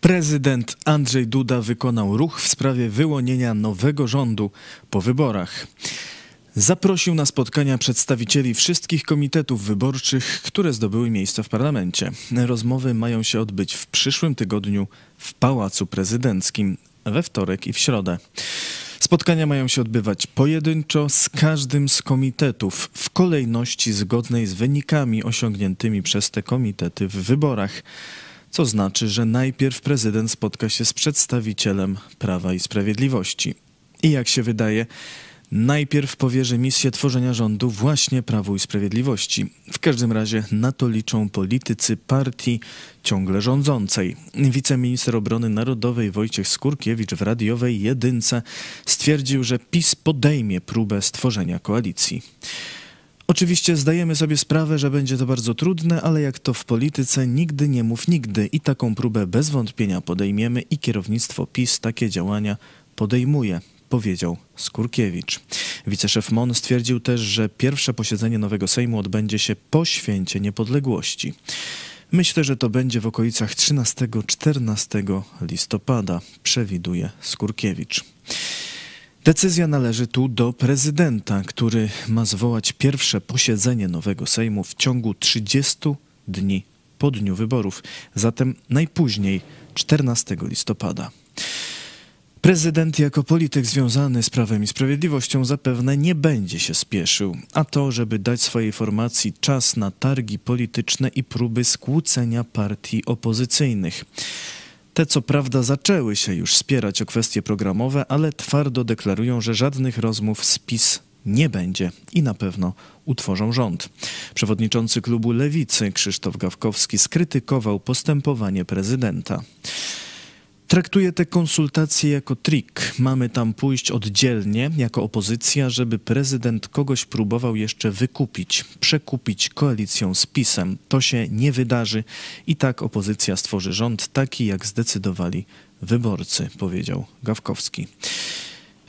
Prezydent Andrzej Duda wykonał ruch w sprawie wyłonienia nowego rządu po wyborach. Zaprosił na spotkania przedstawicieli wszystkich komitetów wyborczych, które zdobyły miejsca w parlamencie. Rozmowy mają się odbyć w przyszłym tygodniu w Pałacu Prezydenckim we wtorek i w środę. Spotkania mają się odbywać pojedynczo z każdym z komitetów w kolejności zgodnej z wynikami osiągniętymi przez te komitety w wyborach. Co znaczy, że najpierw prezydent spotka się z przedstawicielem Prawa i Sprawiedliwości. I jak się wydaje, najpierw powierzy misję tworzenia rządu właśnie Prawu i Sprawiedliwości. W każdym razie na to liczą politycy partii ciągle rządzącej. Wiceminister Obrony Narodowej Wojciech Skurkiewicz w radiowej Jedynce stwierdził, że PiS podejmie próbę stworzenia koalicji. Oczywiście zdajemy sobie sprawę, że będzie to bardzo trudne, ale jak to w polityce, nigdy nie mów nigdy. I taką próbę bez wątpienia podejmiemy i kierownictwo PiS takie działania podejmuje, powiedział Skurkiewicz. Wiceszef MON stwierdził też, że pierwsze posiedzenie nowego Sejmu odbędzie się po Święcie Niepodległości. Myślę, że to będzie w okolicach 13-14 listopada, przewiduje Skurkiewicz. Decyzja należy tu do prezydenta, który ma zwołać pierwsze posiedzenie nowego Sejmu w ciągu 30 dni po dniu wyborów, zatem najpóźniej 14 listopada. Prezydent jako polityk związany z Prawem i Sprawiedliwością zapewne nie będzie się spieszył, a to, żeby dać swojej formacji czas na targi polityczne i próby skłócenia partii opozycyjnych. Te co prawda zaczęły się już spierać o kwestie programowe, ale twardo deklarują, że żadnych rozmów z PiS nie będzie i na pewno utworzą rząd. Przewodniczący klubu Lewicy Krzysztof Gawkowski skrytykował postępowanie prezydenta. Traktuję te konsultacje jako trik. Mamy tam pójść oddzielnie, jako opozycja, żeby prezydent kogoś próbował jeszcze wykupić, przekupić koalicją z PiS-em. To się nie wydarzy i tak opozycja stworzy rząd taki, jak zdecydowali wyborcy, powiedział Gawkowski.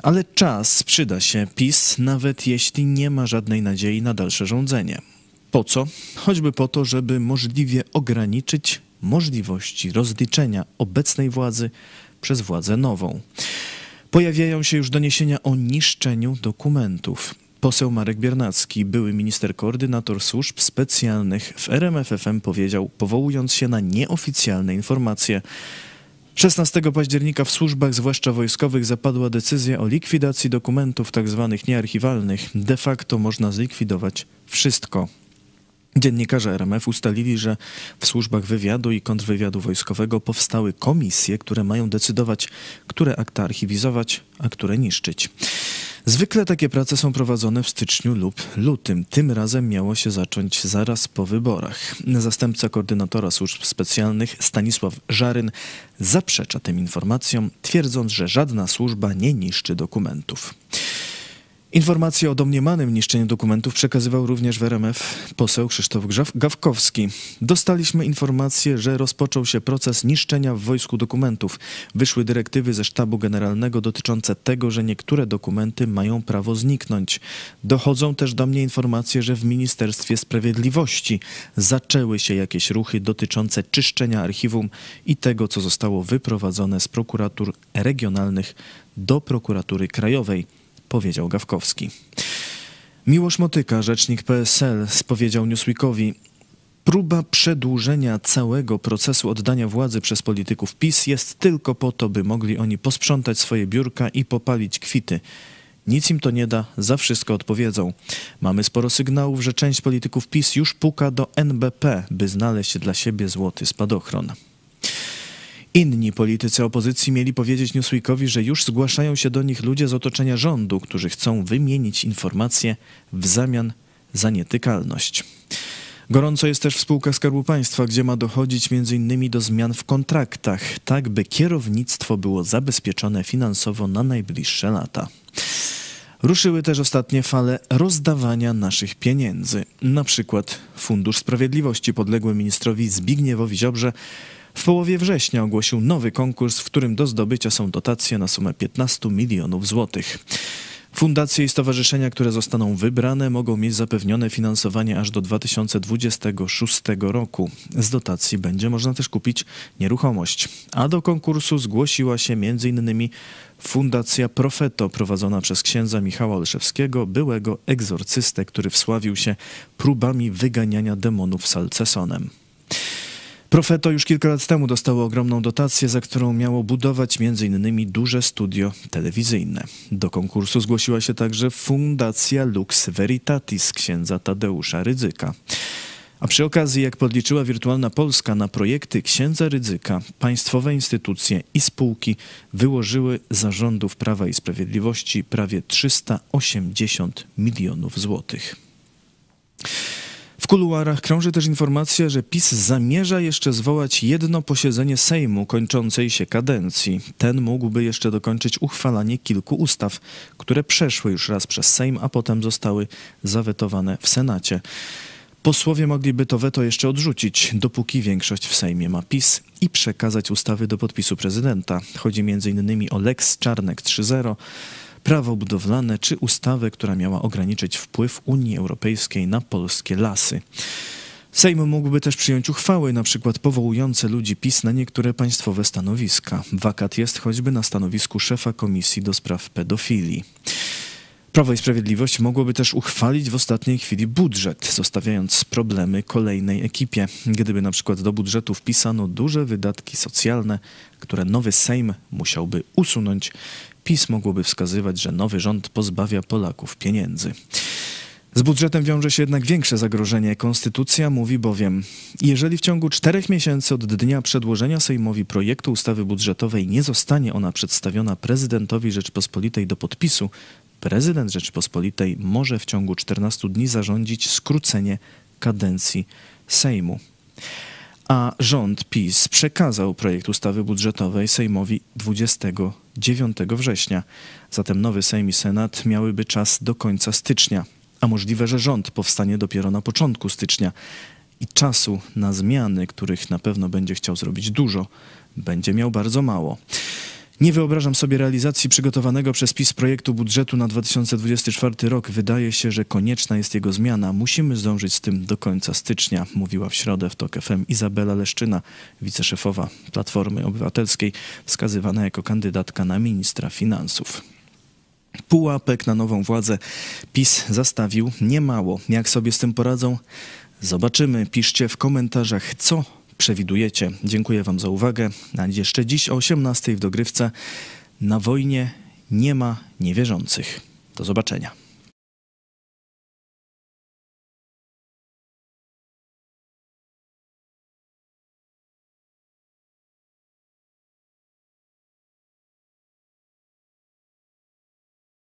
Ale czas przyda się PiS, nawet jeśli nie ma żadnej nadziei na dalsze rządzenie. Po co? Choćby po to, żeby możliwie ograniczyć możliwości rozliczenia obecnej władzy przez władzę nową. Pojawiają się już doniesienia o niszczeniu dokumentów. Poseł Marek Biernacki, były minister koordynator służb specjalnych w RMF FM powiedział, powołując się na nieoficjalne informacje, 16 października w służbach, zwłaszcza wojskowych, zapadła decyzja o likwidacji dokumentów tzw. niearchiwalnych. De facto można zlikwidować wszystko. Dziennikarze RMF ustalili, że w służbach wywiadu i kontrwywiadu wojskowego powstały komisje, które mają decydować, które akta archiwizować, a które niszczyć. Zwykle takie prace są prowadzone w styczniu lub lutym. Tym razem miało się zacząć zaraz po wyborach. Zastępca koordynatora służb specjalnych Stanisław Żaryn zaprzecza tym informacjom, twierdząc, że żadna służba nie niszczy dokumentów. Informacje o domniemanym niszczeniu dokumentów przekazywał również w RMF poseł Krzysztof Gawkowski. Dostaliśmy informację, że rozpoczął się proces niszczenia w wojsku dokumentów. Wyszły dyrektywy ze Sztabu Generalnego dotyczące tego, że niektóre dokumenty mają prawo zniknąć. Dochodzą też do mnie informacje, że w Ministerstwie Sprawiedliwości zaczęły się jakieś ruchy dotyczące czyszczenia archiwum i tego, co zostało wyprowadzone z prokuratur regionalnych do prokuratury krajowej, powiedział Gawkowski. Miłosz Motyka, rzecznik PSL, powiedział Newsweekowi, próba przedłużenia całego procesu oddania władzy przez polityków PiS jest tylko po to, by mogli oni posprzątać swoje biurka i popalić kwity. Nic im to nie da, za wszystko odpowiedzą. Mamy sporo sygnałów, że część polityków PiS już puka do NBP, by znaleźć dla siebie złoty spadochron. Inni politycy opozycji mieli powiedzieć Newsweekowi, że już zgłaszają się do nich ludzie z otoczenia rządu, którzy chcą wymienić informacje w zamian za nietykalność. Gorąco jest też w spółkach Skarbu Państwa, gdzie ma dochodzić m.in. do zmian w kontraktach, tak by kierownictwo było zabezpieczone finansowo na najbliższe lata. Ruszyły też ostatnie fale rozdawania naszych pieniędzy. Na przykład Fundusz Sprawiedliwości podległy ministrowi Zbigniewowi Ziobrze w połowie września ogłosił nowy konkurs, w którym do zdobycia są dotacje na sumę 15 milionów złotych. Fundacje i stowarzyszenia, które zostaną wybrane, mogą mieć zapewnione finansowanie aż do 2026 roku. Z dotacji będzie można też kupić nieruchomość. A do konkursu zgłosiła się m.in. Fundacja Profeto, prowadzona przez księdza Michała Olszewskiego, byłego egzorcystę, który wsławił się próbami wyganiania demonów salcesonem. Profeto już kilka lat temu dostało ogromną dotację, za którą miało budować m.in. duże studio telewizyjne. Do konkursu zgłosiła się także Fundacja Lux Veritatis księdza Tadeusza Rydzyka. A przy okazji, jak podliczyła Wirtualna Polska, na projekty księdza Rydzyka państwowe instytucje i spółki wyłożyły zarządów Prawa i Sprawiedliwości prawie 380 milionów złotych. W kuluarach krąży też informacja, że PiS zamierza jeszcze zwołać jedno posiedzenie Sejmu kończącej się kadencji. Ten mógłby jeszcze dokończyć uchwalanie kilku ustaw, które przeszły już raz przez Sejm, a potem zostały zawetowane w Senacie. Posłowie mogliby to weto jeszcze odrzucić, dopóki większość w Sejmie ma PiS, i przekazać ustawy do podpisu prezydenta. Chodzi m.in. o Lex Czarnek 3.0, Prawo budowlane czy ustawę, która miała ograniczyć wpływ Unii Europejskiej na polskie lasy. Sejm mógłby też przyjąć uchwały, na przykład powołujące ludzi PiS na niektóre państwowe stanowiska. Wakat jest choćby na stanowisku szefa Komisji do Spraw Pedofilii. Prawo i Sprawiedliwość mogłoby też uchwalić w ostatniej chwili budżet, zostawiając problemy kolejnej ekipie. Gdyby na przykład do budżetu wpisano duże wydatki socjalne, które nowy Sejm musiałby usunąć, PiS mogłoby wskazywać, że nowy rząd pozbawia Polaków pieniędzy. Z budżetem wiąże się jednak większe zagrożenie. Konstytucja mówi bowiem: jeżeli w ciągu 4 miesięcy od dnia przedłożenia Sejmowi projektu ustawy budżetowej nie zostanie ona przedstawiona prezydentowi Rzeczypospolitej do podpisu, prezydent Rzeczypospolitej może w ciągu 14 dni zarządzić skrócenie kadencji Sejmu. A rząd PiS przekazał projekt ustawy budżetowej Sejmowi 29 września. Zatem nowy Sejm i Senat miałyby czas do końca stycznia, a możliwe, że rząd powstanie dopiero na początku stycznia. I czasu na zmiany, których na pewno będzie chciał zrobić dużo, będzie miał bardzo mało. Nie wyobrażam sobie realizacji przygotowanego przez PiS projektu budżetu na 2024 rok. Wydaje się, że konieczna jest jego zmiana. Musimy zdążyć z tym do końca stycznia, mówiła w środę w TOK FM Izabela Leszczyna, wiceszefowa Platformy Obywatelskiej, wskazywana jako kandydatka na ministra finansów. Pułapek na nową władzę PiS zastawił niemało. Jak sobie z tym poradzą? Zobaczymy. Piszcie w komentarzach, co przewidujecie. Dziękuję wam za uwagę. A jeszcze dziś o 18:00 w dogrywce: na wojnie nie ma niewierzących. Do zobaczenia.